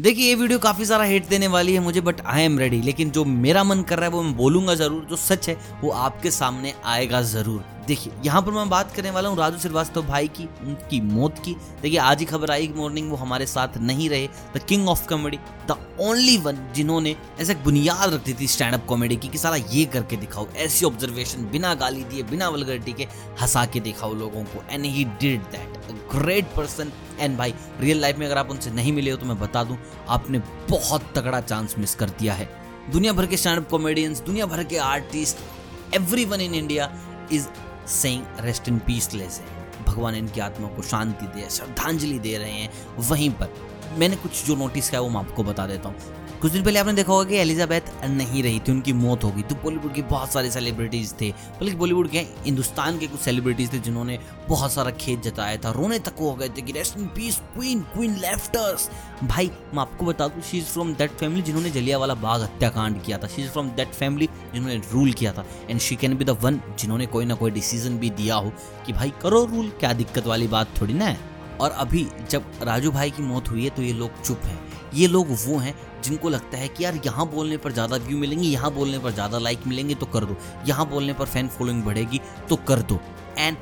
देखिए ये वीडियो काफी सारा हेट देने वाली है मुझे, बट आई एम रेडी। लेकिन जो मेरा मन कर रहा है वो मैं बोलूंगा जरूर, जो सच है वो आपके सामने आएगा जरूर। देखिए यहाँ पर मैं बात करने वाला हूँ राजू श्रीवास्तव भाई की, उनकी मौत की। देखिए आज ही खबर आई मॉर्निंग वो हमारे साथ नहीं रहे। The king of comedy, the only one जिन्होंने ऐसे बुनियाद रख दी थी स्टैंड अप कॉमेडी की कि साला ये करके दिखाओ, ऐसी ऑब्जर्वेशन बिना गाली दिए बिना वल्गरिटी के हंसा के दिखाओ लोगों को। And he did that, a great person. And भाई रियल लाइफ में अगर आप उनसे नहीं मिले हो तो मैं बता दूं आपने बहुत तगड़ा चांस मिस कर दिया है। दुनिया भर के स्टैंड अप कॉमेडियंस, दुनिया भर के artist, everyone in India is saying rest in peace लेसे। भगवान इनकी आत्मा को शांति दे, श्रद्धांजलि दे रहे हैं। वहीं पर मैंने कुछ जो नोटिस किया वो मैं आपको बता देता हूँ। कुछ दिन पहले आपने देखा होगा कि एलिजाबेथ नहीं रही थी, उनकी मौत हो गई। तो बॉलीवुड के बहुत सारे सेलिब्रिटीज़ थे, बल्कि बॉलीवुड के हिंदुस्तान के कुछ सेलिब्रिटीज़ थे जिन्होंने बहुत सारा खेद जताया था, रोने तक हो गए थे कि rest in peace queen, queen left us. भाई मैं आपको बता दूं she is from that family जिन्होंने जलियांवाला बाग हत्याकांड किया था। She is from that family जिन्होंने रूल किया था। And she can be the one जिन्होंने कोई ना कोई डिसीजन भी दिया हो कि भाई करो रूल, क्या दिक्कत वाली बात थोड़ी ना है। और अभी जब राजू भाई की मौत हुई है तो ये लोग चुप हैं। ये लोग वो हैं जिनको लगता है कि यार यहाँ बोलने पर ज़्यादा व्यू मिलेंगे, यहाँ बोलने पर ज़्यादा लाइक मिलेंगे तो कर दो, यहाँ बोलने पर फैन फॉलोइंग बढ़ेगी तो कर दो। एंड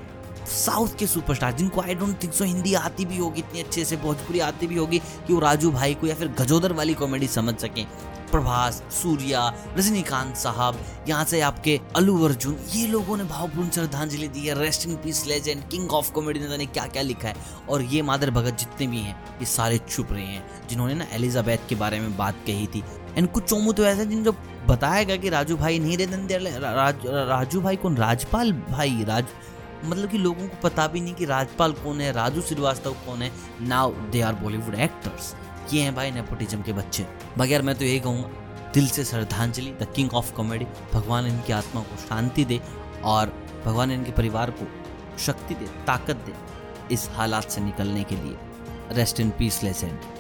साउथ के सुपरस्टार जिनको I don't think so Hindi आती भी होगी इतनी अच्छे से, भोजपुरी आती भी होगी कि वो राजू भाई को या फिर गजोदर वाली कॉमेडी समझ सकें। प्रभास, सूर्या, रजनीकांत साहब, यहाँ से आपके अल्लू अर्जुन, ये लोगों ने भावपूर्ण श्रद्धांजलि दी है। Rest in peace legend, king of comedy ने क्या क्या लिखा है। और ये मादर भगत जितने भी हैं ये सारे चुप रहे हैं जिन्होंने ना एलिजाबेथ के बारे में बात कही थी। एंड कुछ चोमू तो ऐसे जिनको बताया गया कि राजू भाई नहीं रहते। राजू भाई कौन? राजपाल भाई, राज मतलब कि लोगों को पता भी नहीं कि राजपाल कौन है, राजू श्रीवास्तव कौन है। Now they are Bollywood actors. ये हैं भाई नेपोटिज्म के बच्चे। बाकी यार मैं तो यही कहूँगा दिल से श्रद्धांजलि, द किंग ऑफ कॉमेडी। भगवान इनकी आत्मा को शांति दे और भगवान इनके परिवार को शक्ति दे, ताकत दे इस हालात से निकलने के लिए। Rest in peace legend.